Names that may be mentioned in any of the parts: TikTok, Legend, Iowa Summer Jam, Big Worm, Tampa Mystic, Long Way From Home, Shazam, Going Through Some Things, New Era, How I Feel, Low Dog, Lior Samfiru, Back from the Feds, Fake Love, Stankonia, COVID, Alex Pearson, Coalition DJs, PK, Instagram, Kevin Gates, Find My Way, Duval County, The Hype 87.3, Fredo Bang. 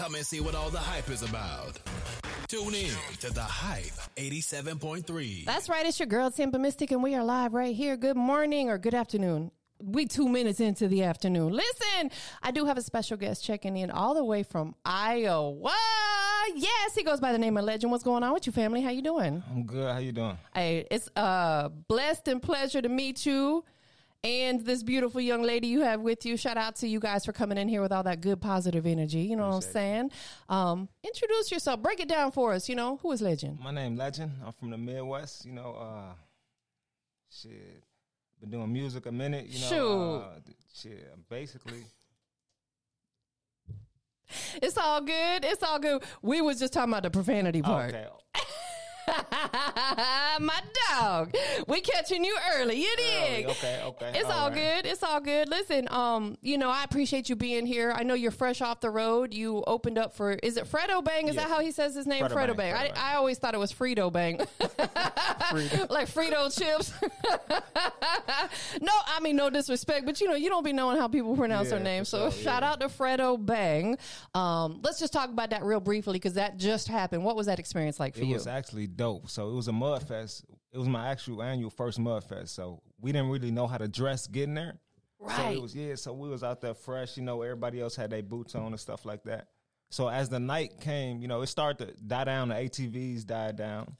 Come and see what all the hype is about. Tune in to The Hype 87.3. That's right. It's your girl, Tampa Mystic, and we are live right here. Good morning or good afternoon. We 2 minutes into the afternoon. Listen, I do have a special guest checking in all the way from Iowa. Yes, he goes by the name of Legend. What's going on with you, family? How you doing? I'm good. How you doing? Hey, it's blessed and pleasure to meet you and this beautiful young lady you have with you. Shout out to you guys for coming in here with all that good, positive energy. You know what I'm saying? Introduce yourself. Break it down for us. You know, who is Legend? My name Legend. I'm from the Midwest. You know, been doing music a minute, you know. Basically. It's all good. It's all good. We was just talking about the profanity part. Okay. My dog. We catching you early. You dig? Okay. It's all right. Good. It's all good. Listen, you know, I appreciate you being here. I know you're fresh off the road. You opened up for, is it Fredo Bang? Is that how he says his name? Fredo Bang. I always thought it was Fredo Bang. Fredo. Like Frito chips. No, I mean, no disrespect, but you know, you don't be knowing how people pronounce their name. So shout out to Fredo Bang. Let's just talk about that real briefly because that just happened. What was that experience like for you? It was actually dope. So it was a mud fest. It was my actual annual first mud fest. So we didn't really know how to dress getting there. Right. So it was, so we was out there fresh, you know, everybody else had their boots on and stuff like that. So as the night came, you know, it started to die down. The ATVs died down.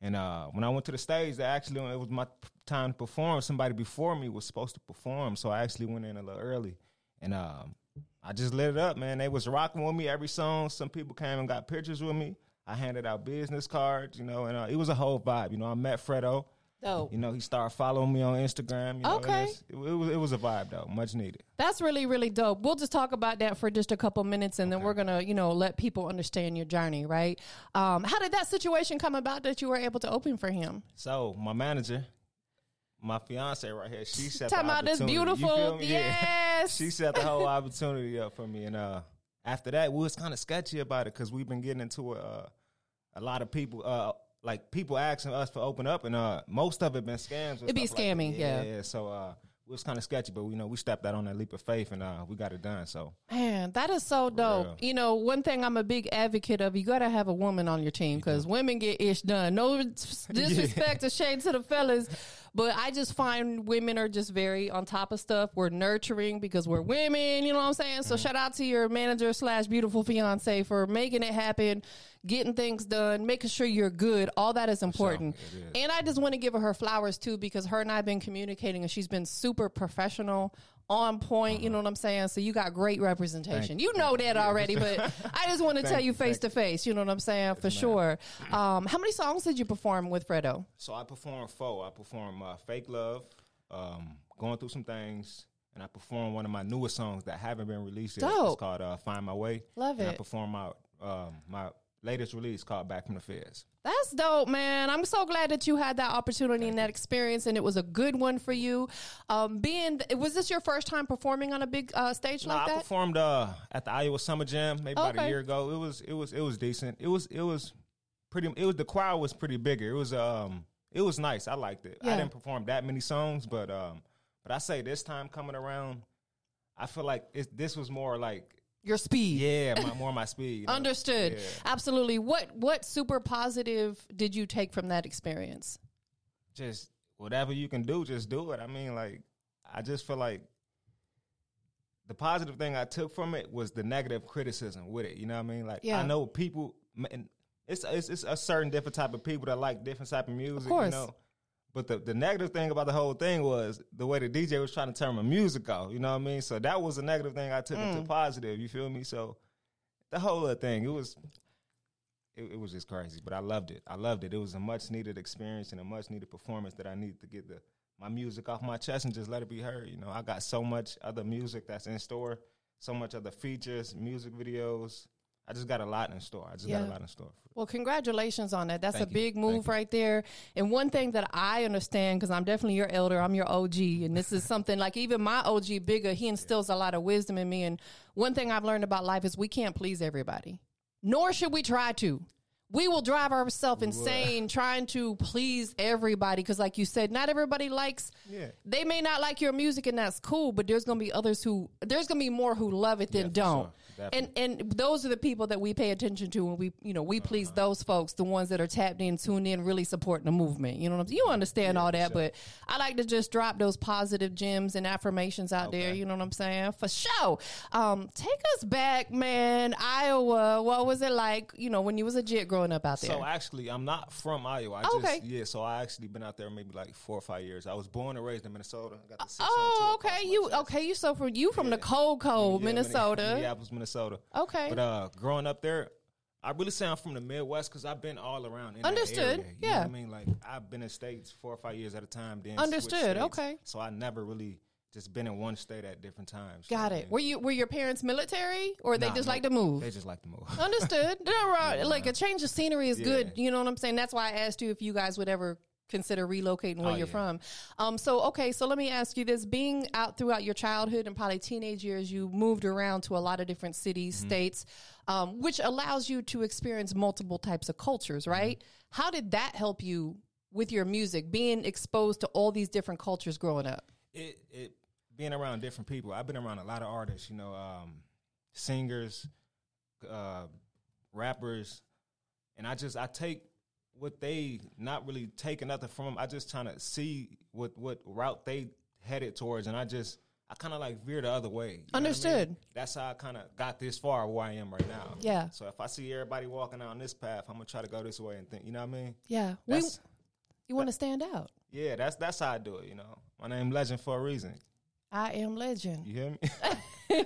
And when I went to the stage, actually, when it was my time to perform, somebody before me was supposed to perform. So I actually went in a little early and I just lit it up, man. They was rocking with me every song. Some people came and got pictures with me. I handed out business cards, you know, and it was a whole vibe. You know, I met Fredo. Oh. You know, he started following me on Instagram. You know, okay. It was a vibe, though. Much needed. That's really, really dope. We'll just talk about that for just a couple minutes, and then we're going to, you know, let people understand your journey, right? How did that situation come about that you were able to open for him? So, my manager, my fiance right here, she set the opportunity. Talking about this beautiful, yes. She set the whole opportunity up for me, and after that, we was kind of sketchy about it because we've been getting into a lot of people, like people asking us for open up, and most of it been scams. It'd be scamming, like yeah. So it was kind of sketchy, but you know, we stepped out on that leap of faith, and we got it done. So man, that is so dope. You know, one thing I'm a big advocate of, you got to have a woman on your team because women get ish done. No disrespect or shade to the fellas. But I just find women are just very on top of stuff. We're nurturing because we're women, you know what I'm saying? So shout out to your manager / beautiful fiance for making it happen, getting things done, making sure you're good. All that is important. So, it is. And I just want to give her flowers too because her and I have been communicating and she's been super professional, on point, you know what I'm saying? So you got great representation. You know that already, but I just want to tell you face to face, you know what I'm saying? For sure. How many songs did you perform with Fredo? So I performed four. I performed Fake Love, Going Through Some Things, and I performed one of my newest songs that haven't been released yet. Dope. It's called Find My Way. Love it. And I performed my latest release called Back from the Feds. That's dope, man. I'm so glad that you had that opportunity and that experience, and it was a good one for you. Was this your first time performing on a big stage like that? I performed at the Iowa Summer Jam maybe about a year ago. It was decent. It was pretty. It was, the crowd was pretty bigger. It was nice. I liked it. Yeah. I didn't perform that many songs, but I say this time coming around, I feel like this was more like. Your speed. Yeah, more my speed. You know? Understood. Yeah. Absolutely. What super positive did you take from that experience? Just whatever you can do, just do it. I mean, like, I just feel like the positive thing I took from it was the negative criticism with it. You know what I mean? Like, I know people, and it's a certain different type of people that like different type of music, of course. You know. But the negative thing about the whole thing was the way the DJ was trying to turn my music off. You know what I mean? So that was a negative thing I took into positive. You feel me? So the whole other thing, it was just crazy. But I loved it. It was a much-needed experience and a much-needed performance that I needed to get my music off my chest and just let it be heard. You know, I got so much other music that's in store, so much other features, music videos. I just got a lot in store. Got a lot in store. Well, congratulations on that. That's a big move right there. And one thing that I understand, because I'm definitely your elder, I'm your OG, and this is something like even my OG, Bigger, he instills a lot of wisdom in me. And one thing I've learned about life is we can't please everybody, nor should we try to. we will drive ourselves insane trying to please everybody. Because like you said, not everybody likes, they may not like your music, and that's cool. But there's going to be others who, there's going to be more who love it than don't. Sure. And those are the people that we pay attention to. And we, you know, we please those folks, the ones that are tapped in, tuned in, really supporting the movement. You know what I'm saying? You understand all that. Sure. But I like to just drop those positive gems and affirmations out there. You know what I'm saying? For sure. Take us back, man. Iowa, what was it like, you know, when you was a jit growing up out there? So actually, I'm not from Iowa. So I actually been out there maybe like 4 or 5 years. I was born and raised in Minnesota. I got the 602. Oh, okay. You so from the cold, Minnesota. Minneapolis, Minnesota. Okay. But growing up there, I really say I'm from the Midwest because I've been all around in that area. You know what I mean? Like, I've been in states 4 or 5 years at a time. Then switched states. Okay. So I never really just been in one state at different times. Got it. Were your parents military, or they just like to move? They just like to move. Understood. Like, a change of scenery is good. You know what I'm saying? That's why I asked you if you guys would ever consider relocating where you're from. So let me ask you this. Being out throughout your childhood and probably teenage years, you moved around to a lot of different cities, states, which allows you to experience multiple types of cultures, right? How did that help you with your music, being exposed to all these different cultures growing up? It being around different people. I've been around a lot of artists, you know, singers, rappers, and I take what they, not really taking nothing from them. I just trying to see what route they headed towards, and I kind of like veer the other way. Understood. I mean? That's how I kind of got this far where I am right now. Yeah. So if I see everybody walking down this path, I'm gonna try to go this way and think. You know what I mean? Yeah. You want to stand out. Yeah, that's how I do it. You know, my name Legend for a reason. I am Legend. You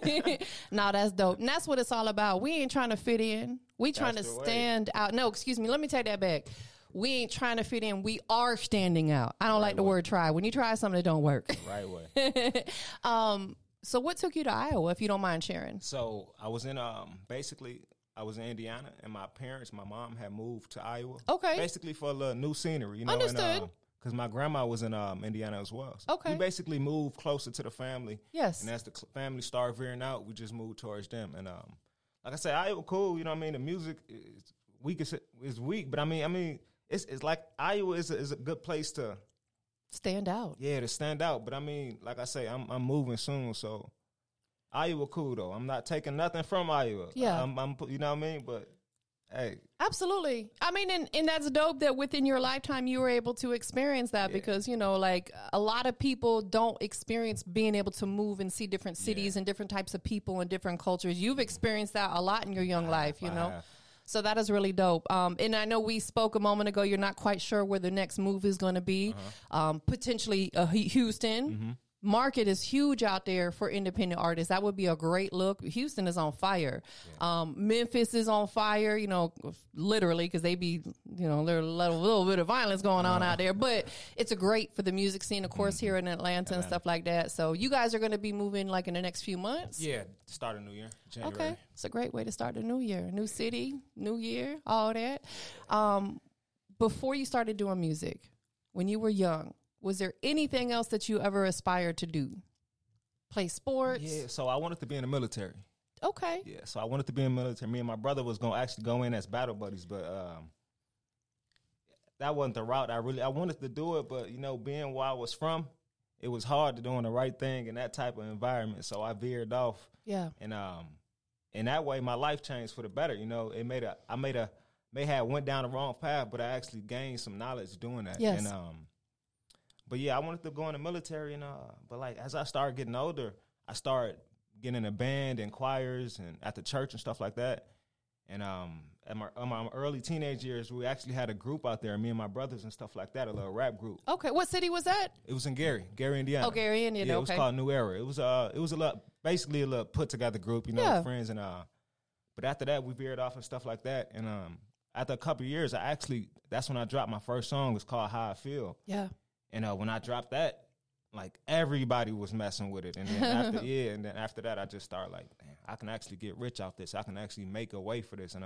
hear me? No, that's dope. And that's what it's all about. We ain't trying to fit in. We trying to stand out. No, excuse me. Let me take that back. We ain't trying to fit in. We are standing out. I don't like the word try. When you try something, it don't work. Right way. So what took you to Iowa, if you don't mind sharing? So I was in, I was in Indiana, and my mom had moved to Iowa. Okay. Basically for a little new scenery, you know. Understood. And, because my grandma was in Indiana as well. So we basically moved closer to the family. Yes. And as the family started veering out, we just moved towards them. And like I said, Iowa cool. You know what I mean? The music is weak. It's weak. But I mean, it's like Iowa is a good place to stand out. Yeah, to stand out. But I mean, like I say, I'm moving soon, so Iowa cool though. I'm not taking nothing from Iowa. Yeah. I'm you know what I mean? But hey. Absolutely. I mean, and that's dope that within your lifetime you were able to experience that because, you know, like a lot of people don't experience being able to move and see different cities and different types of people and different cultures. You've experienced that a lot in your young life, you know? So that is really dope. And I know we spoke a moment ago. You're not quite sure where the next move is going to be. Potentially Houston. Market is huge out there for independent artists. That would be a great look. Houston is on fire. Memphis is on fire, you know, literally, because they be, you know, there's a little bit of violence going on out there. But it's a great for the music scene, of course, here in Atlanta and stuff like that. So you guys are going to be moving, like, in the next few months? Yeah, start a new year, January. Okay, it's a great way to start a new year. New city, new year, all that. Before you started doing music, when you were young, was there anything else that you ever aspired to do? Play sports? Yeah, so I wanted to be in the military. Okay. Yeah, so I wanted to be in the military. Me and my brother was going to actually go in as battle buddies, but that wasn't the route. I wanted to do it, but, you know, being where I was from, it was hard to doing the right thing in that type of environment, so I veered off. Yeah. And in that way, my life changed for the better, you know. I went down the wrong path, but I actually gained some knowledge doing that. Yes. And, but yeah, I wanted to go in the military, and but like as I started getting older, I started getting in a band and choirs and at the church and stuff like that. And in my early teenage years, we actually had a group out there, me and my brothers and stuff like that, a little rap group. Okay, what city was that? It was in Gary, Indiana. Oh, Gary, Indiana. Yeah, it was called New Era. It was basically a little put together group, you know, friends and But after that, we veered off and stuff like that, and after a couple of years, that's when I dropped my first song. It's called How I Feel. Yeah. And when I dropped that, like, everybody was messing with it. And then after that, I just started like, damn, I can actually get rich out this. I can actually make a way for this. And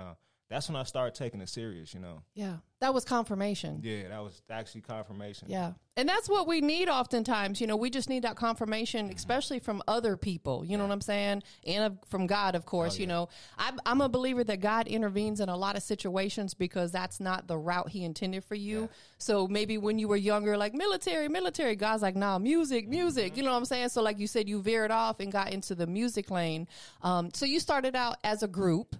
that's when I started taking it serious, you know. Yeah. That was confirmation. Yeah, that was actually confirmation. Yeah. And that's what we need oftentimes. You know, we just need that confirmation, especially from other people. You know what I'm saying? And from God, of course. You know, I'm a believer that God intervenes in a lot of situations because that's not the route he intended for you. Yeah. So maybe when you were younger, like military, God's like, nah, music. You know what I'm saying? So like you said, you veered off and got into the music lane. So you started out as a group.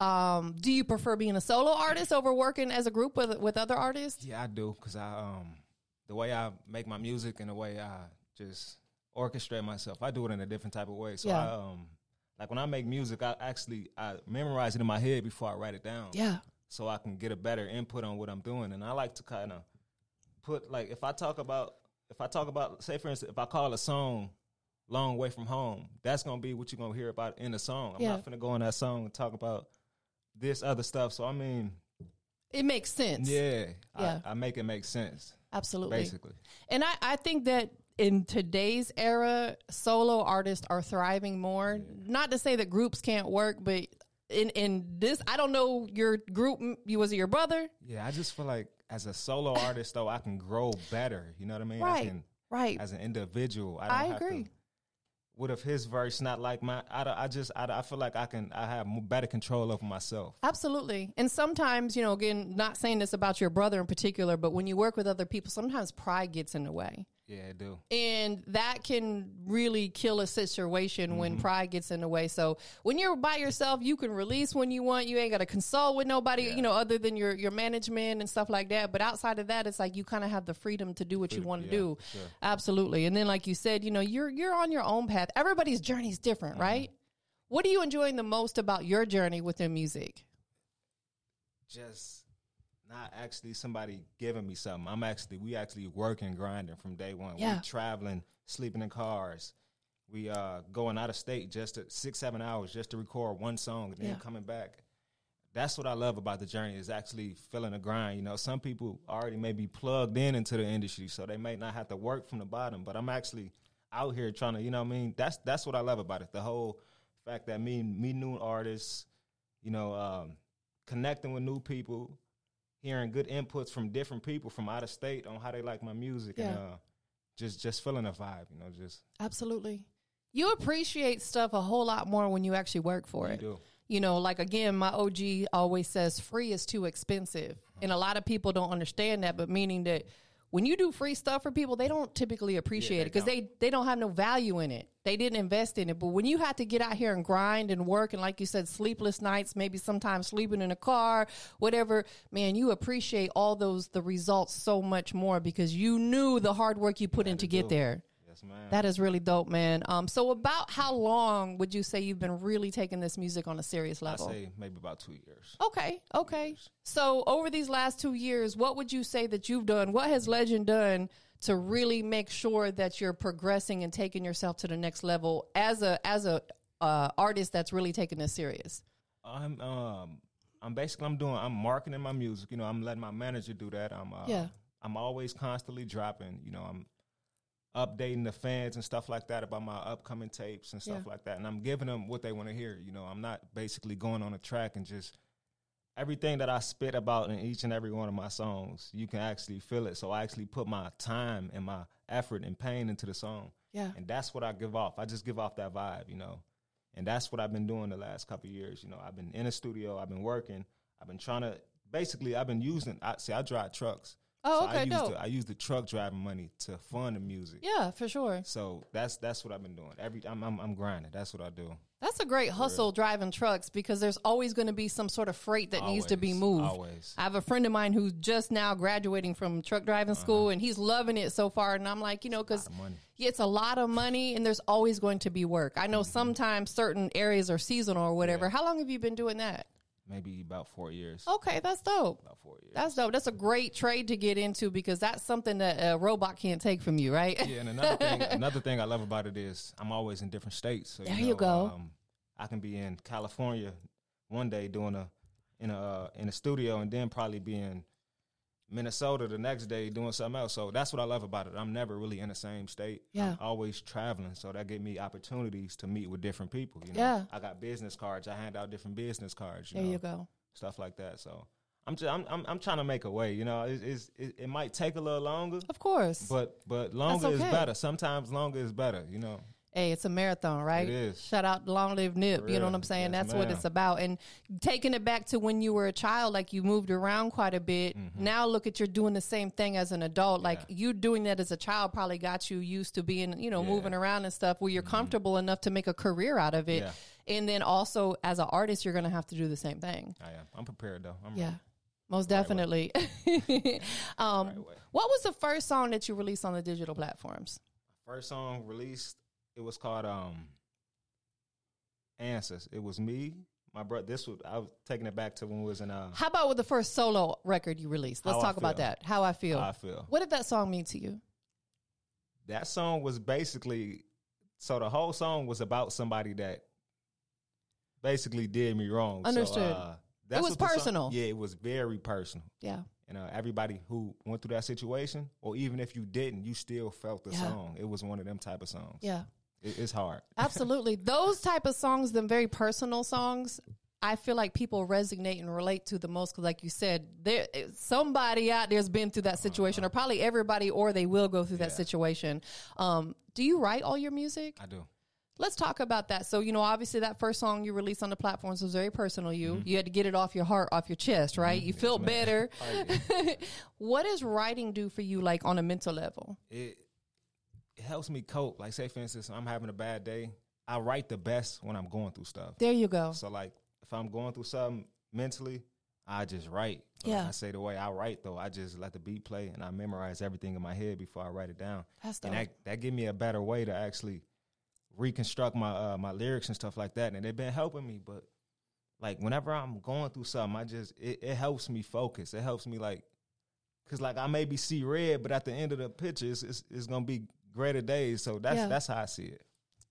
Do you prefer being a solo artist over working as a group with other artists? Yeah, I do, because the way I make my music and the way I just orchestrate myself, I do it in a different type of way. So I, like when I make music, I memorize it in my head before I write it down. Yeah. So I can get a better input on what I'm doing. And I like to kind of put, like, if I talk about, say for instance, if I call a song Long Way From Home, that's going to be what you're going to hear about in the song. I'm not going to go in that song and talk about this other stuff. So I mean, it makes sense. Yeah, yeah. I make it make sense. Absolutely. Basically. And I think that in today's era, solo artists are thriving more. Yeah. Not to say that groups can't work, but in this, I don't know, your group, was it your brother? Yeah, I just feel like as a solo artist though, I can grow better. You know what I mean? Right. I can, as an individual, I agree. What if his verse not like my? I feel like I have better control over myself. Absolutely. And sometimes, you know, again, not saying this about your brother in particular, but when you work with other people, sometimes pride gets in the way. Yeah, it do. And that can really kill a situation when pride gets in the way. So when you're by yourself, you can release when you want. You ain't got to consult with nobody, you know, other than your management and stuff like that. But outside of that, it's like you kind of have the freedom to do what you want to do. Sure. Absolutely. And then, like you said, you know, you're on your own path. Everybody's journey is different, right? What are you enjoying the most about your journey within music? Just not actually somebody giving me something. We actually working, grinding from day one. Yeah. We're traveling, sleeping in cars. We going out of state just to 6-7 hours just to record one song and then coming back. That's what I love about the journey, is actually feeling the grind. You know, some people already may be plugged in into the industry, so they may not have to work from the bottom, but I'm actually out here trying to, you know what I mean? That's what I love about it. The whole fact that me new artists, you know, connecting with new people, hearing good inputs from different people from out of state on how they like my music and just feeling a vibe, you know, just. Absolutely. You appreciate stuff a whole lot more when you actually work for it. You do. You know, like, again, my OG always says free is too expensive. And a lot of people don't understand that, but meaning that when you do free stuff for people, they don't typically appreciate it because they don't have no value in it. They didn't invest in it. But when you have to get out here and grind and work and, like you said, sleepless nights, maybe sometimes sleeping in a car, whatever, man, you appreciate all the results so much more because you knew the hard work you put in to get there. Yes, ma'am. That is really dope, man. So about how long would you say you've been really taking this music on a serious level? I'd say maybe about 2 years. Okay. So over these last 2 years, what would you say that you've done? What has Legend done to really make sure that you're progressing and taking yourself to the next level as a artist that's really taking this serious? I'm marketing my music. You know, I'm letting my manager do that. I'm always constantly dropping. You know, I'm updating the fans and stuff like that about my upcoming tapes and stuff like that. And I'm giving them what they want to hear. You know, I'm not basically going on a track and just everything that I spit about in each and every one of my songs, you can actually feel it. So I actually put my time and my effort and pain into the song. Yeah. And that's what I give off. I just give off that vibe, you know. And that's what I've been doing the last couple of years. You know, I've been in the studio. I've been working. I've been trying to, basically, I've been using, I drive trucks. Oh, so okay, I use the truck driving money to fund the music. Yeah, for sure. So that's what I've been doing. I'm grinding. That's what I do. That's a great hustle, driving trucks, because there's always going to be some sort of freight that needs to be moved. Always. I have a friend of mine who's just now graduating from truck driving school, and he's loving it so far. And I'm like, you know, because it's a lot of money, and there's always going to be work. I know sometimes certain areas are seasonal or whatever. Yeah. How long have you been doing that? Maybe about 4 years. Okay, that's dope. About 4 years. That's dope. That's a great trade to get into because that's something that a robot can't take from you, right? Yeah, and another thing I love about it is I'm always in different states. So, there you go. I can be in California one day doing in a studio and then probably be in Minnesota the next day doing something else. So that's what I love about it. I'm never really in the same state. Yeah. I'm always traveling. So that gave me opportunities to meet with different people. You know? Yeah. I got business cards. I hand out different business cards. There you go. stuff like that. So I'm trying to make a way. You know, it might take a little longer, of course, but longer is better. Sometimes longer is better. You know. Hey, it's a marathon, right? It is. Shout out Long Live Nip. You know what I'm saying? Yes, That's what it's about. And taking it back to when you were a child, like you moved around quite a bit. Mm-hmm. Now look at you're doing the same thing as an adult. Yeah. Like you doing that as a child probably got you used to being, you know, moving around and stuff where you're comfortable enough to make a career out of it. Yeah. And then also as an artist, you're going to have to do the same thing. I am. I'm prepared though. I'm ready. Most definitely. What was the first song that you released on the digital platforms? First song released. It was called Answers. It was me, my brother. This was, I was taking it back to when we was in. How about with the first solo record you released? Let's talk about that. How I Feel. How I Feel. What did that song mean to you? That song was basically, so the whole song was about somebody that basically did me wrong. Understood. So, it was personal. Yeah, it was very personal. Yeah. And everybody who went through that situation, or even if you didn't, you still felt the song. It was one of them type of songs. Yeah. It's hard. Absolutely. Those type of songs, them very personal songs, I feel like people resonate and relate to the most. Because like you said, somebody out there's been through that situation, or probably everybody, or they will go through that situation. Do you write all your music? I do. Let's talk about that. So, you know, obviously that first song you released on the platforms was very personal. You had to get it off your heart, off your chest, right? You feel better. What does writing do for you, like, on a mental level? It helps me cope. Like, say, for instance, I'm having a bad day. I write the best when I'm going through stuff. There you go. So, like, if I'm going through something mentally, I just write. Yeah. Like I say, the way I write, though, I just let the beat play, and I memorize everything in my head before I write it down. That's dope. And that gives me a better way to actually reconstruct my lyrics and stuff like that, and they've been helping me. But like whenever I'm going through something, I just it helps me focus. It helps me, like, because like I maybe see red, but at the end of the picture, it's gonna be greater days. So that's how I see it.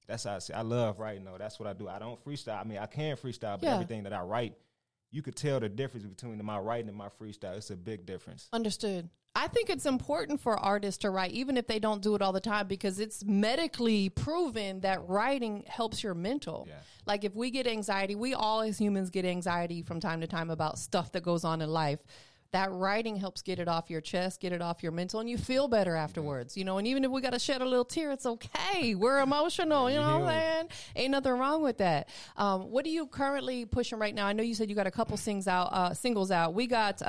That's how I see it. I love writing though. That's what I do. I don't freestyle. I mean, I can freestyle, but everything that I write, you could tell the difference between my writing and my freestyle. It's a big difference. Understood. I think it's important for artists to write, even if they don't do it all the time, because it's medically proven that writing helps your mental. Yeah. Like if we get anxiety, we all as humans get anxiety from time to time about stuff that goes on in life. That writing helps get it off your chest, get it off your mental, and you feel better afterwards, you know. And even if we got to shed a little tear, it's okay. We're emotional, you know what I'm saying? Ain't nothing wrong with that. What are you currently pushing right now? I know you said you got a couple singles out. We got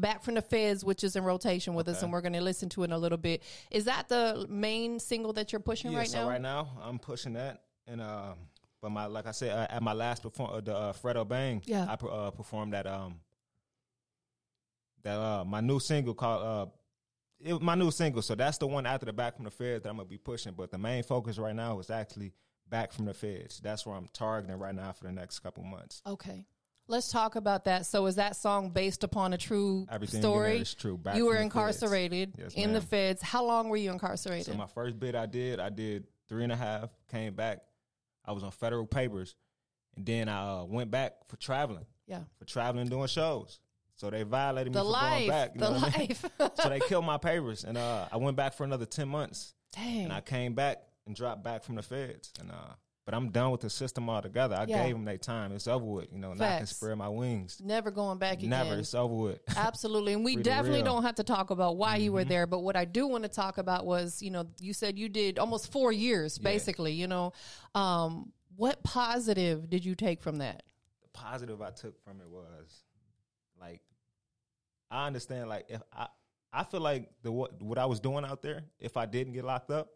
Back from the Feds, which is in rotation with us, and we're going to listen to it in a little bit. Is that the main single that you're pushing right now? Yeah, so right now I'm pushing that. And but like I said, at my last performance, Fredo Bang, I performed that my new single called my new single. So that's the one after the Back from the Feds that I'm gonna be pushing. But the main focus right now is actually Back from the Feds. That's where I'm targeting right now for the next couple months. Okay, let's talk about that. So is that song based upon a true story? Everything is true. Back you were incarcerated in the feds. How long were you incarcerated? So my first bit I did 3.5. Came back. I was on federal papers, and then I went back for traveling. Yeah, for traveling, doing shows. So they violated me going back. You know what I mean? So they killed my papers, and I went back for another 10 months. Dang. And I came back and dropped Back from the Feds. And but I'm done with the system altogether. I gave them their time. It's over with. You know, and I can spread my wings. Never going back again. Never. It's over with. Absolutely. And we definitely don't have to talk about why you were there. But what I do want to talk about was, you know, you said you did almost 4 years, basically, you know. What positive did you take from that? The positive I took from it was, like, I understand, like, if I feel like what I was doing out there, if I didn't get locked up,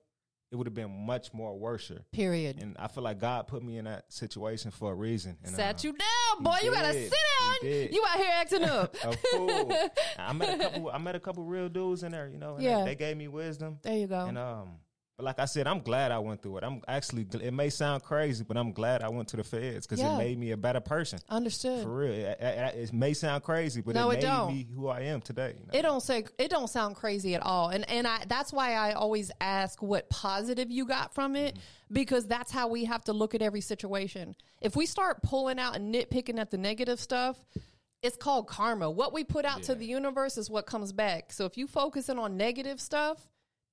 it would have been much more worse. Period. And I feel like God put me in that situation for a reason. And, sat you down, boy. You gotta sit down. You out here acting up. A fool. I met a couple real dudes in there, you know. And they gave me wisdom. There you go. And but like I said, I'm glad I went through it. I'm actually, it may sound crazy, but I'm glad I went to the feds because it made me a better person. Understood. For real. It may sound crazy, but no, it made me who I am today. You know? It don't sound crazy at all. And that's why I always ask what positive you got from it, because that's how we have to look at every situation. If we start pulling out and nitpicking at the negative stuff, it's called karma. What we put out to the universe is what comes back. So if you focusing on negative stuff,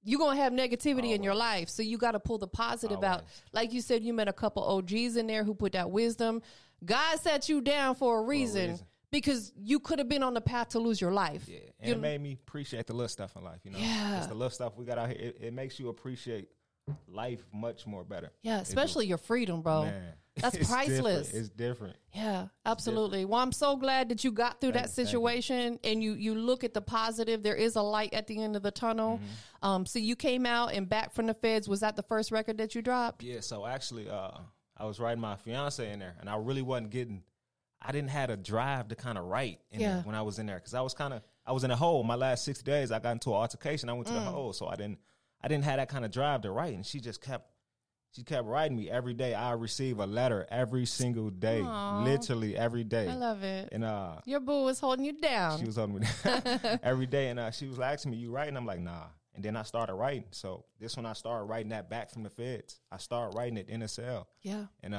you're going to have negativity in your life, so you got to pull the positive out. Like you said, you met a couple OGs in there who put that wisdom. God set you down for a reason. Because you could have been on the path to lose your life. Yeah, and it made me appreciate the little stuff in life, you know? Yeah. It's the little stuff we got out here. It makes you appreciate life much more better. Yeah, especially your freedom, bro. Man. That's priceless. Different. It's different. Yeah, absolutely. Different. Well, I'm so glad that you got through that situation and you look at the positive. There is a light at the end of the tunnel. Mm-hmm. So you came out and Back from the Feds. Was that the first record that you dropped? Yeah, so actually I was writing my fiance in there, and I really wasn't getting... I didn't have a drive to kind of write when I was in there, because I was in a hole. My last 6 days, I got into an altercation. I went to the hole, so I didn't have that kind of drive to write. And she just kept writing me every day. I receive a letter every single day, literally every day. I love it. And your boo was holding you down. She was holding me down every day, and she was asking me, "You writing?" I'm like, "Nah." And then I started writing. So this one, I started writing that Back from the Feds. I started writing it in a cell. Yeah, and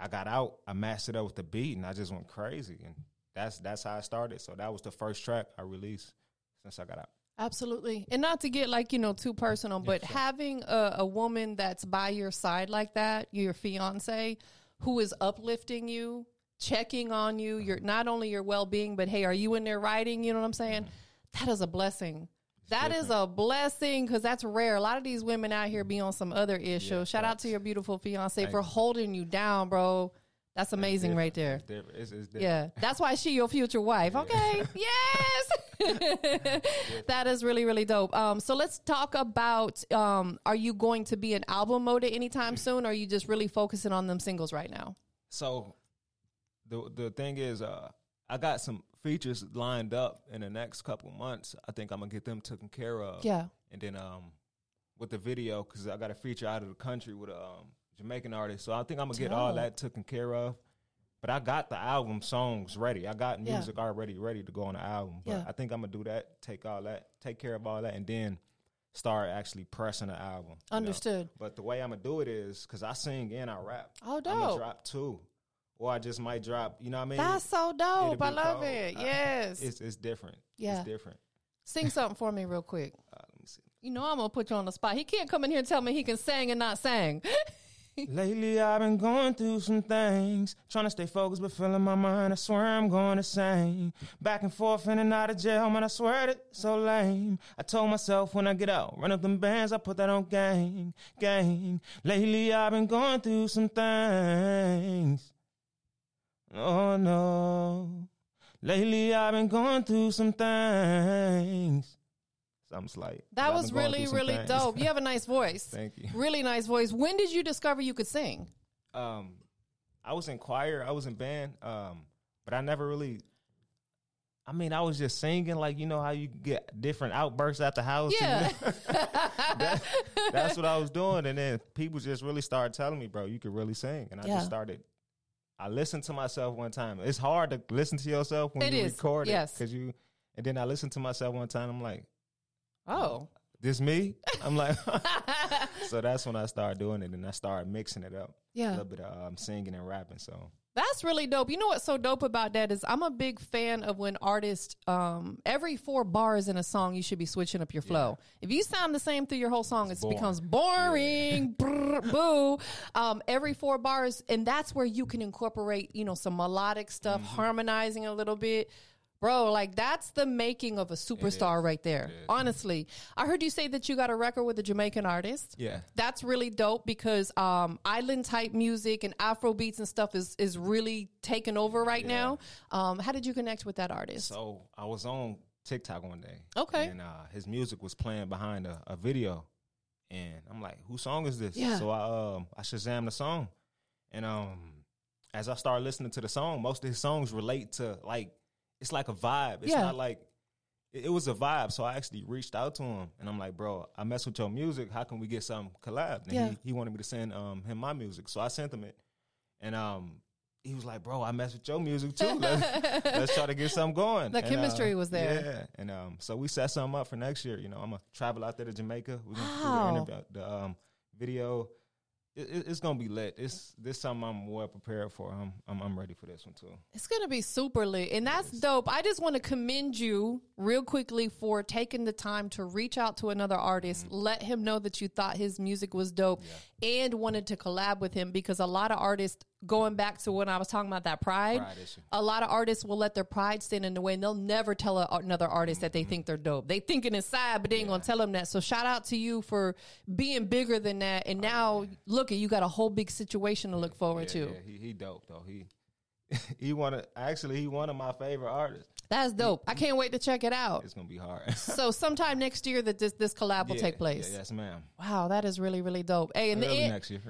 I got out, I mastered up with the beat, and I just went crazy. And that's how I started. So that was the first track I released since I got out. Absolutely. And not to get, like, you know, too personal, but having a woman that's by your side like that, your fiance, who is uplifting you, checking on you, your not only your well-being, but, hey, are you in there writing? You know what I'm saying? Mm-hmm. That is a blessing. That is a blessing, because that's rare. A lot of these women out here be on some other issue. Yeah, Shout out to your beautiful fiance for holding you down, bro. That's amazing right there. It's different. Yeah, that's why she your future wife. Okay, yes. That is really, really dope. So let's talk about, are you going to be in album mode at any time soon, or are you just really focusing on them singles right now? So the thing is, I got some features lined up in the next couple months. I think I'm going to get them taken care of. Yeah. And then with the video, because I got a feature out of the country with a Jamaican artist. So I think I'm going to get all that taken care of. But I got the album songs ready. I got music already ready to go on the album. But I think I'm going to do that, take care of all that, and then start actually pressing the album. Understood. You know? But the way I'm going to do it is, because I sing and I rap. Oh, dope. I'm going to drop two. Or I just might drop, you know what I mean? That's so dope. I love it. Yes. It's different. Yeah. It's different. Sing something for me real quick. Let me see. You know I'm going to put you on the spot. He can't come in here and tell me he can sing and not sing. Lately I've been going through some things, trying to stay focused but filling my mind. I swear I'm going to sing. Back and forth in and out of jail, man, I swear it's so lame. I told myself when I get out, run up them bands, I put that on gang. Lately I've been going through some things. Oh no, lately I've been going through some things. Something slight. That was really, really dope. You have a nice voice. Thank you. Really nice voice. When did you discover you could sing? I was in choir. I was in band. But I never really... I mean, I was just singing, like, you know how you get different outbursts at the house? Yeah. That's what I was doing. And then people just really started telling me, bro, you could really sing. And I just started... I listened to myself one time. It's hard to listen to yourself when you record it. Yes. And then I listened to myself one time. I'm like, oh, this me? I'm like, so that's when I started doing it, and I started mixing it up. Yeah. A little bit of singing and rapping. So that's really dope. You know what's so dope about that is I'm a big fan of when artists, every 4 bars in a song, you should be switching up your flow. Yeah. If you sound the same through your whole song, it becomes boring. Yeah. Brr, boo. Every 4 bars. And that's where you can incorporate, you know, some melodic stuff, harmonizing a little bit. Bro, like, that's the making of a superstar right there. Honestly. I heard you say that you got a record with a Jamaican artist. Yeah. That's really dope, because island type music and Afro beats and stuff is really taking over right now. How did you connect with that artist? So I was on TikTok one day. Okay. And his music was playing behind a video. And I'm like, whose song is this? Yeah. So I Shazam the song. And as I started listening to the song, most of his songs relate to, like, it's like a vibe. It's not like, it was a vibe. So I actually reached out to him, and I'm like, bro, I mess with your music. How can we get some collab? And he wanted me to send him my music. So I sent him it. And he was like, bro, I mess with your music too. Let's try to get something going. The chemistry was there. Yeah. And so we set something up for next year. You know, I'm going to travel out there to Jamaica. We're going to do the video. It's gonna be lit. This something I'm well prepared for. I'm ready for this one too. It's gonna be super lit, and that's dope. I just want to commend you real quickly for taking the time to reach out to another artist, let him know that you thought his music was dope, and wanted to collab with him, because a lot of artists going back to when I was talking about that pride issue. A lot of artists will let their pride stand in the way, and they'll never tell another artist that they think they're dope. They think it inside, but they ain't going to tell them that. So shout out to you for being bigger than that. And now, look, you got a whole big situation to look forward to. Yeah. He dope, though. He one of my favorite artists. That's dope. I can't wait to check it out. It's going to be hard. So sometime next year that this collab will take place. Yeah, yes, ma'am. Wow, that is really, really dope. Hey, early next year.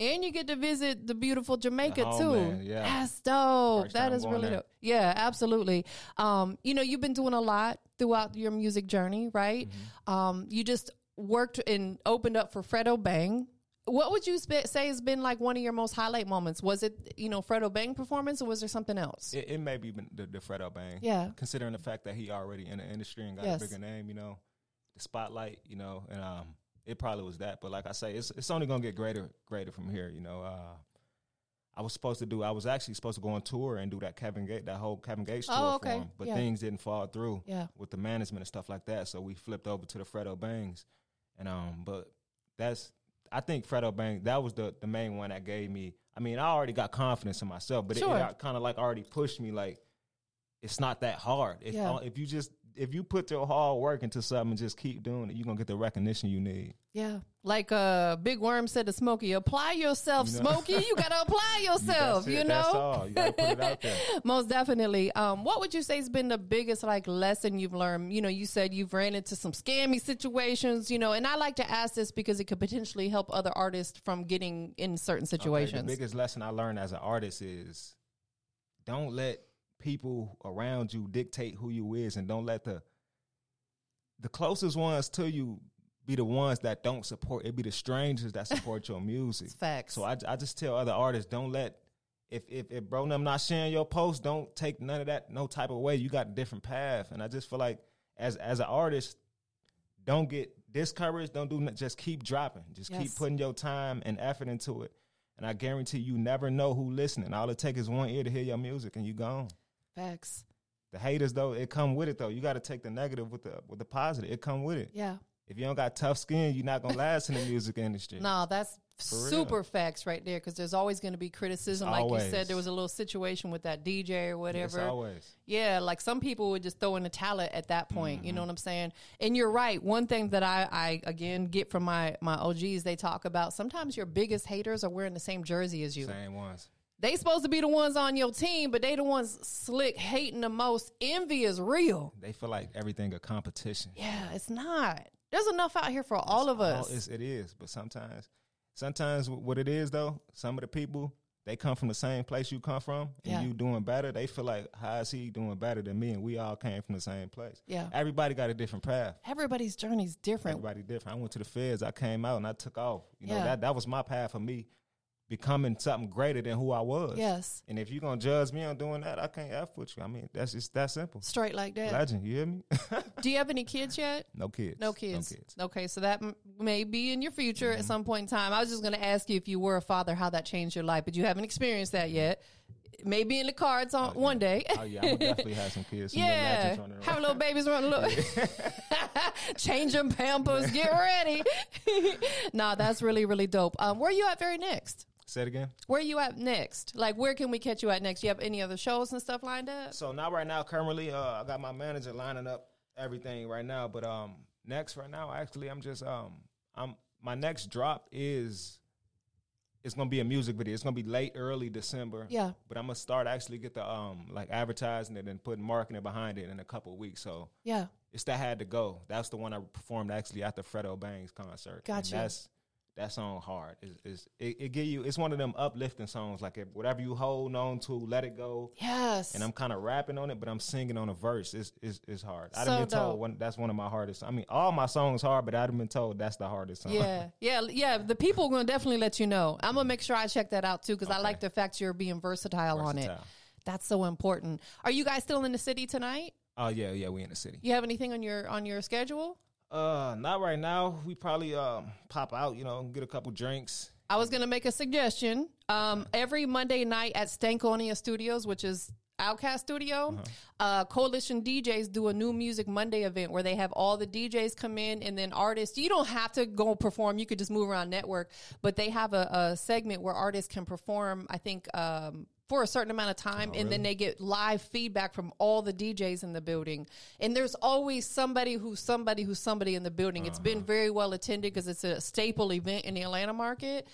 And you get to visit the beautiful Jamaica, too. Man, yeah. That's dope. That is really dope. Yeah, absolutely. You've been doing a lot throughout your music journey, right? Mm-hmm. You just worked and opened up for Fredo Bang. What would you say has been like one of your most highlight moments? Was it, Fredo Bang performance, or was there something else? It may be the Fredo Bang. Yeah. Considering the fact that he already in the industry and got a bigger name, the spotlight, and it probably was that. But like I say, it's only going to get greater from here, I was actually supposed to go on tour and do that whole Kevin Gates tour for him. But things didn't fall through with the management and stuff like that. So we flipped over to the Fredo Bangs. And, but that's... I think Fredo Bang, that was the main one that gave me, I already got confidence in myself, but it kind of like already pushed me, like, it's not that hard. If you put your hard work into something and just keep doing it, you're going to get the recognition you need. Yeah. Like Big Worm said to Smokey, apply yourself, Smokey. You got to apply yourself, That's all. You got to put it out there. Most definitely. What would you say has been the biggest, lesson you've learned? You said you've ran into some scammy situations, and I like to ask this because it could potentially help other artists from getting in certain situations. Okay, the biggest lesson I learned as an artist is don't let people around you dictate who you is, and don't let the closest ones to you be the ones that don't support. It be the strangers that support your music. It's facts. So I just tell other artists, don't let, if bro and them not sharing your post, don't take none of that no type of way. You got a different path. And I just feel like as an artist, don't get discouraged. Don't do nothing. Just keep dropping. Just keep putting your time and effort into it. And I guarantee you never know who listening. All it takes is one ear to hear your music and you gone. Facts. The haters, though, it come with it, though. You got to take the negative with the positive. It come with it. Yeah. If you don't got tough skin, you're not going to last in the music industry. No, that's super facts right there, because there's always going to be criticism. Always. Like you said, there was a little situation with that DJ or whatever. Yes, always. Yeah, like some people would just throw in the towel at that point. Mm-hmm. You know what I'm saying? And you're right. One thing that I again, get from my OGs, they talk about sometimes your biggest haters are wearing the same jersey as you. Same ones. They supposed to be the ones on your team, but they the ones slick, hating the most. Envy is real. They feel like everything a competition. Yeah, it's not. There's enough out here for all of us. It is, but sometimes what it is, though, some of the people, they come from the same place you come from, and you doing better. They feel like, how is he doing better than me? And we all came from the same place. Yeah. Everybody got a different path. Everybody's journey's different. Everybody different. I went to the Feds. I came out, and I took off. That was my path for me. Becoming something greater than who I was. Yes. And if you're going to judge me on doing that, I can't F with you. That's just that simple. Straight like that. Legend, you hear me? Do you have any kids yet? No kids. Okay, so that may be in your future at some point in time. I was just going to ask you if you were a father, how that changed your life, but you haven't experienced that yet. Maybe in the cards on one day. Oh, yeah. I would definitely have some kids. Some have little babies running. Change them pampers. Get ready. That's really, really dope. Where are you at very next? Say it again. Where are you at next? Like, where can we catch you at next? You have any other shows and stuff lined up? So not right now, currently. I got my manager lining up everything right now. But next right now, actually, I'm just my next drop is, it's gonna be a music video. It's gonna be late, early December. Yeah. But I'm gonna start actually get the advertising it and putting marketing behind it in a couple of weeks. So yeah, it's that Had to Go. That's the one I performed actually after Fredo Bang's concert. Gotcha. And that song hard. It give you. It's one of them uplifting songs. Like, if whatever you hold on to, let it go. Yes. And I'm kind of rapping on it, but I'm singing on a verse. It's hard. I done been told that's one of my hardest. All my songs hard, but I done been told that's the hardest song. Yeah. The people are gonna definitely let you know. I'm gonna make sure I check that out too, because I like the fact you're being versatile on it. That's so important. Are you guys still in the city tonight? Oh yeah, we in the city. You have anything on your schedule? Not right now. We probably pop out, get a couple drinks. I was gonna make a suggestion. Every Monday night at Stankonia Studios, which is Outcast Studio, Coalition DJs do a New Music Monday event where they have all the DJs come in and then artists. You don't have to go perform. You could just move around network. But they have a segment where artists can perform, I think, for a certain amount of time, then they get live feedback from all the DJs in the building. And there's always somebody in the building. It's been very well attended because it's a staple event in the Atlanta market.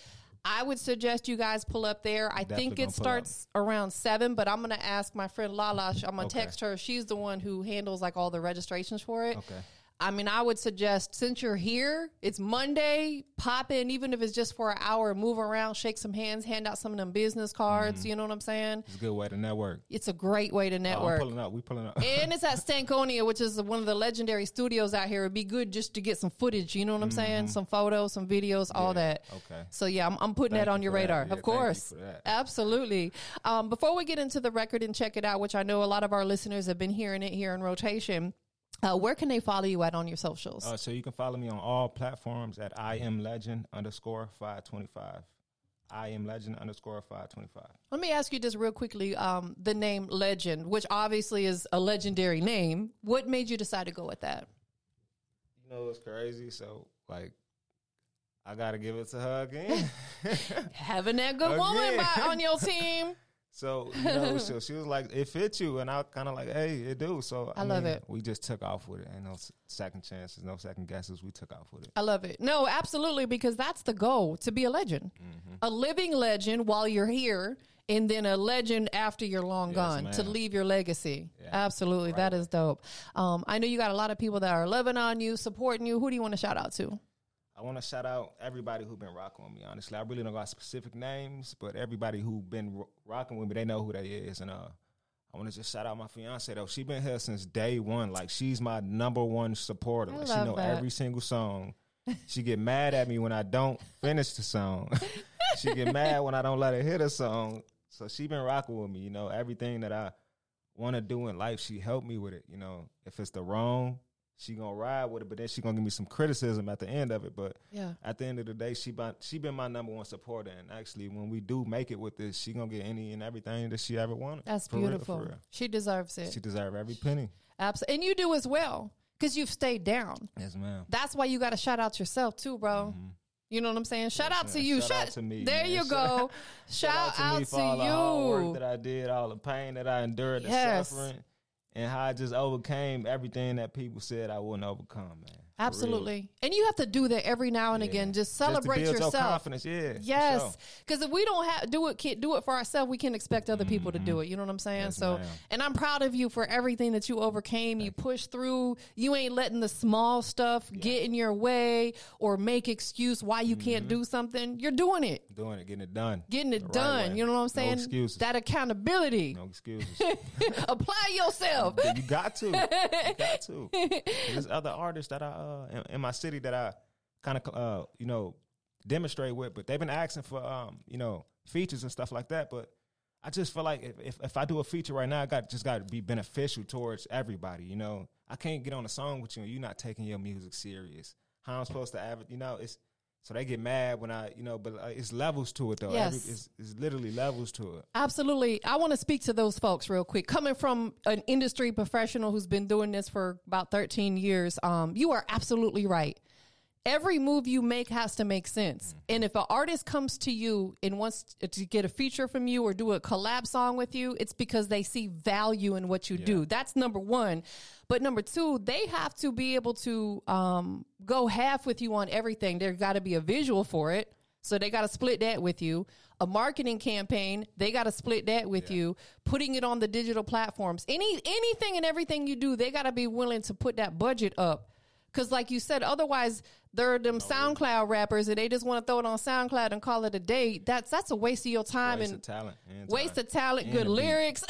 I would suggest you guys pull up there. I think it starts around 7, but I'm going to ask my friend Lala. I'm going to text her. She's the one who handles like all the registrations for it. Okay. I mean, I would suggest since you're here, it's Monday, pop in, even if it's just for an hour, move around, shake some hands, hand out some of them business cards. You know what I'm saying? It's a good way to network. It's a great way to network. I'm pulling up. We pulling up. And it's at Stankonia, which is one of the legendary studios out here. It'd be good just to get some footage. You know what I'm saying? Some photos, some videos, all that. Okay. So yeah, I'm putting that on your radar. Yeah, of course. Absolutely. Before we get into the record and check it out, which I know a lot of our listeners have been hearing it here in rotation. Where can they follow you at on your socials? So you can follow me on all platforms at IamLegend_525. IamLegend_525. Let me ask you just real quickly, the name Legend, which obviously is a legendary name. What made you decide to go with that? You know, it's crazy. So, like, I got to give it to her again. Having that good woman on your team. So, you know, so she was like, it fits you. And I was kind of like, hey, it do. So I love it. We just took off with it. Ain't no second chances, no second guesses. We took off with it. I love it. No, absolutely. Because that's the goal, to be a legend, a living legend while you're here. And then a legend after you're long gone to leave your legacy. Absolutely. Right. That is dope. I know you got a lot of people that are loving on you, supporting you. Who do you want to shout out to? I want to shout out everybody who's been rocking with me, honestly. I really don't got specific names, but everybody who's been rocking with me, they know who they is. And I want to just shout out my fiance, though. She been here since day one. Like, she's my number one supporter. Like, she know every single song. She get mad at me when I don't finish the song. She get mad when I don't let her hit a song. So she been rocking with me, you know. Everything that I want to do in life, she helped me with it, you know. If it's the wrong, she gonna ride with it, but then she gonna give me some criticism at the end of it. But at the end of the day, she been my number one supporter. And actually, when we do make it with this, she gonna get any and everything that she ever wanted. That's beautiful. For real. She deserves it. She deserves every penny. Absolutely, and you do as well because you've stayed down. Yes, ma'am. That's why you got to shout out yourself too, bro. You know what I'm saying? Shout out to you. Shout out to me. There you go. Shout out to me for all the hard work that I did, all the pain that I endured, the suffering. And how I just overcame everything that people said I wouldn't overcome, man. Absolutely. And you have to do that every now and again. Just celebrate yourself. Your confidence, yes. Because if we don't do it for ourselves, we can't expect other people to do it. You know what I'm saying? Yes, so, and I'm proud of you for everything that you overcame. You pushed through. You ain't letting the small stuff get in your way or make excuse why you can't do something. You're doing it. Doing it. Getting it done. Getting it done. Right, you know what I'm saying? No excuses. That accountability. No excuses. Apply yourself. You got to. There's other artists that I in my city that I kind of you know, demonstrate with, but they've been asking for you know, features and stuff like that. But I just feel like if I do a feature right now, I just got to be beneficial towards everybody. You know, I can't get on a song with you and you're not taking your music serious. How I'm supposed to have it? You know, it's so they get mad when I, you know, but it's levels to it, though. Yes. It's literally levels to it. Absolutely. I want to speak to those folks real quick. Coming from an industry professional who's been doing this for about 13 years, you are absolutely right. Every move you make has to make sense. And if an artist comes to you and wants to get a feature from you or do a collab song with you, it's because they see value in what you do. That's number one. But number two, they have to be able to go half with you on everything. There's got to be a visual for it. So they got to split that with you. A marketing campaign, they got to split that with you. Putting it on the digital platforms. Anything and everything you do, they got to be willing to put that budget up. Because like you said, otherwise, there are them SoundCloud rappers and they just want to throw it on SoundCloud and call it a day. That's a waste of your time. Waste of talent. Waste of talent, good lyrics.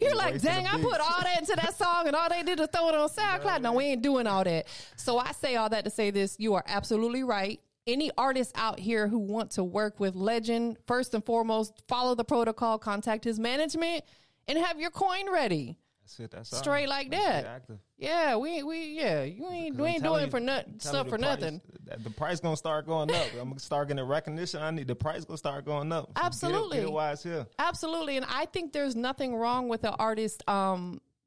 You're like, dang, I put all that into that song and all they did was throw it on SoundCloud. No, we ain't doing all that. So I say all that to say this. You are absolutely right. Any artist out here who want to work with Legend, first and foremost, follow the protocol, contact his management, and have your coin ready. That's it. That's straight all. Like that. Yeah, we ain't doing for nothing stuff for price, nothing. The price gonna start going up. I'm gonna start getting recognition. I need the price gonna start going up. So absolutely, absolutely. And I think there's nothing wrong with an artist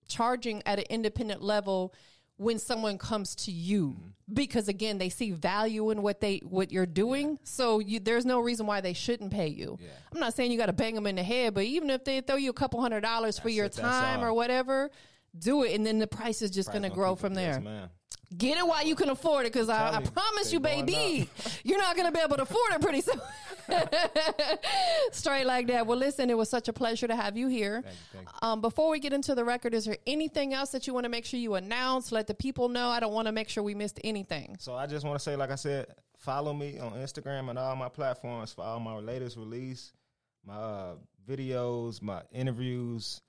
charging at an independent level when someone comes to you, because again, they see value in what you're doing. Yeah. So there's no reason why they shouldn't pay you. Yeah. I'm not saying you got to bang them in the head, but even if they throw you a couple $100 for your time or whatever, do it. And then the price is just going to grow from there. Man. Get it while you can afford it, because I promise you, baby, you're not going to be able to afford it pretty soon. Straight like that. Well, listen, it was such a pleasure to have you here. Thank you. Before we get into the record, is there anything else that you want to make sure you announce? Let the people know. I don't want to make sure we missed anything. So I just want to say, like I said, follow me on Instagram and all my platforms for all my latest release, my videos, my interviews,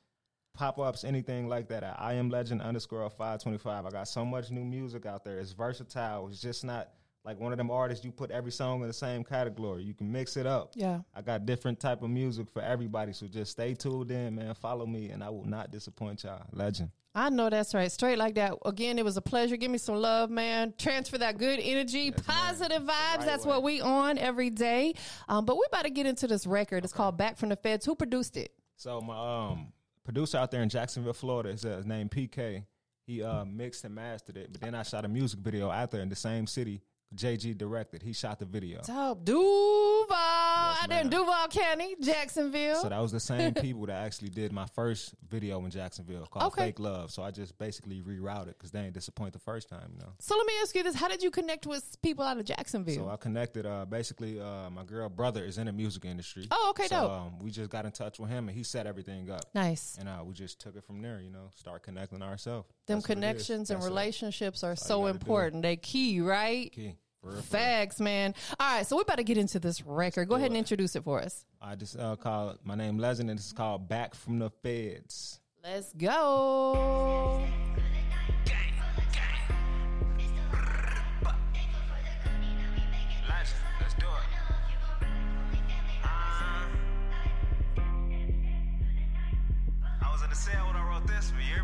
pop-ups, anything like that. I am Legend _525. I got so much new music out there. It's versatile. It's just not like one of them artists you put every song in the same category. You can mix it up. Yeah. I got different type of music for everybody. So just stay tuned in, man. Follow me, and I will not disappoint y'all. Legend. I know that's right. Straight like that. Again, it was a pleasure. Give me some love, man. Transfer that good energy, yes, positive man. Vibes. Right, that's way. What we on every day. But we about to get into this record. It's called Back from the Feds. Who produced it? So my producer out there in Jacksonville, Florida, is named PK. He mixed and mastered it, but then I shot a music video out there in the same city. JG directed. He shot the video. Dope. Duval. Yes, out there in Duval County, Jacksonville. So that was the same people that actually did my first video in Jacksonville called Fake Love. So I just basically rerouted because they ain't disappoint the first time, you know. So let me ask you this. How did you connect with people out of Jacksonville? So I connected. My brother is in the music industry. Oh, okay, so, dope. We just got in touch with him and he set everything up. Nice. And we just took it from there, you know, start connecting ourselves. Them connections and relationships are so important. They key, right? Key. Facts, man. All right, so we're about to get into this record. Go ahead and introduce it for us. I just call it, my name Legend, and it's called Back from the Feds. Let's go. Legend, let's do it. I was in the cell when I wrote this for you.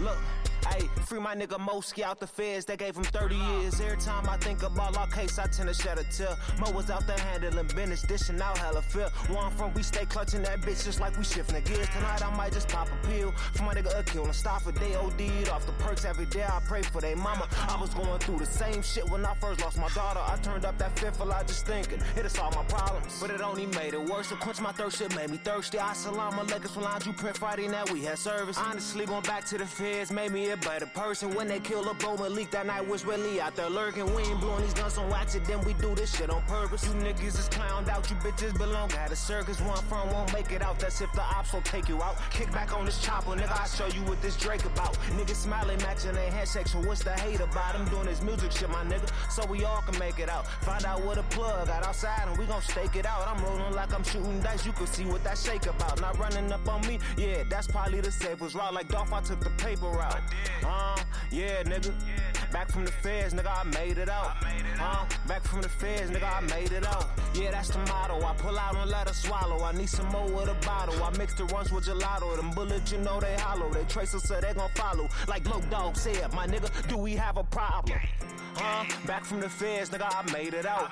Look, ayy, free my nigga Moski out the feds, they gave him 30 years. Every time I think about our case, I tend to shed a tear. Mo was out there handling business, dishing out hella fear. Where I'm from, we stay clutching that bitch just like we shifting gears. Tonight I might just pop a pill for my nigga Akil and stop a day OD'd off the perks. Every day I pray for they mama. I was going through the same shit when I first lost my daughter. I turned up that fifth a lot just thinking it'll solve my problems, but it only made it worse. So quench my thirst, shit made me thirsty. I salam my leggings when I drew print Friday night, we had service. Honestly, going back to the feds made me a better person. When they kill a Bowman leak that night was really out there lurking. We ain't blowing these guns on accident, we do this shit on purpose. You niggas is clowned out, you bitches belong at a circus. One firm won't make it out, that's if the ops will take you out. Kick back on this chopper, nigga, I show you what this Drake about. Niggas smiling, matching their handshakes, so what's the hate about? I'm doing this music shit, my nigga, so we all can make it out. Find out what a plug got outside and we gon' stake it out. I'm rolling like I'm shooting dice, you can see what that shake about. Not running up on me, yeah, that's probably the safest route. Like Dolph, I took the paper route. Yeah, nigga. Back from the feds, nigga, I made it out. Back from the feds, nigga, I made it out. Yeah, that's the motto. I pull out and let her swallow. I need some more with a bottle. I mix the runs with gelato. Them bullets, you know they hollow. They trace us, so they gon' follow. Like Low Dog said, my nigga, do we have a problem? Back from the feds, nigga, I made it out.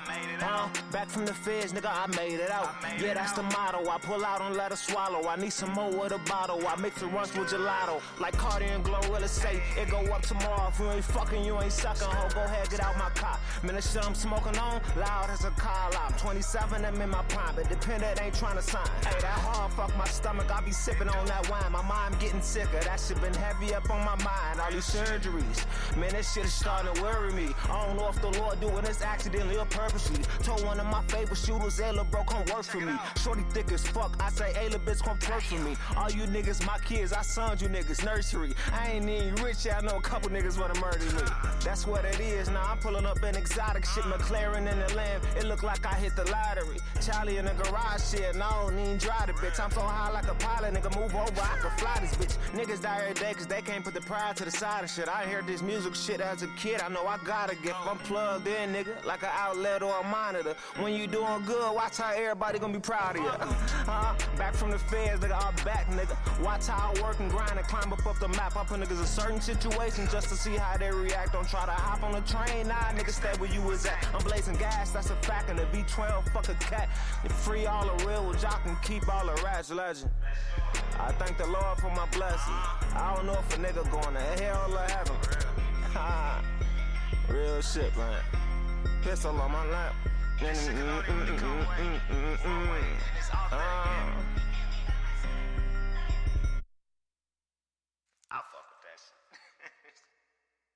Back from the feds, nigga, I made it out. Yeah, that's the motto. I pull out and let her swallow. I need some more with a bottle. I mix the runs with gelato. Like Cardi and Glow will say, it go up tomorrow. If you ain't fucking, you ain't sucking, ho. Go ahead, get out my car. Man, the shit I'm smoking on, loud as a car lot. 27, I'm in my prime, but dependent ain't trying to sign. Hey, that hard fuck my stomach, I be sipping on that wine. My mind getting sicker, that shit been heavy up on my mind. All these surgeries, man, this shit is starting to worry me. I don't know if the Lord doing this accidentally or purposely. Told one of my favorite shooters, hey, lil' bro, come work for me. Shorty thick as fuck, I say, hey, lil' bitch, come twerk for me. All you niggas, my kids, I sons you niggas, nursery. I ain't even rich, yeah, I know a couple niggas wanna murder me. That's what it is, now I'm pulling up in exactly exotic shit, McLaren in the lamp. It look like I hit the lottery. Charlie in the garage shit, and I don't even drive the bitch. I'm so high like a pilot, nigga, move over, I can fly this bitch. Niggas die every day cause they can't put the pride to the side of shit. I heard this music shit as a kid, I know I gotta get. I'm plugged in, nigga, like an outlet or a monitor. When you doing good, watch how everybody gonna be proud of you. Back from the feds, nigga, I'm back, nigga. Watch how I work and grind and climb up the map. I put niggas in certain situations just to see how they react. Don't try to hop on the train, nah, nigga, stay where you was at. I'm blazing gas, that's a fact, and the V12, fuck a cat. You free all the real, jock and keep all the rats, legend. I thank the Lord for my blessing. I don't know if a nigga going to hell or heaven. Real shit, man. Pistol on my lap.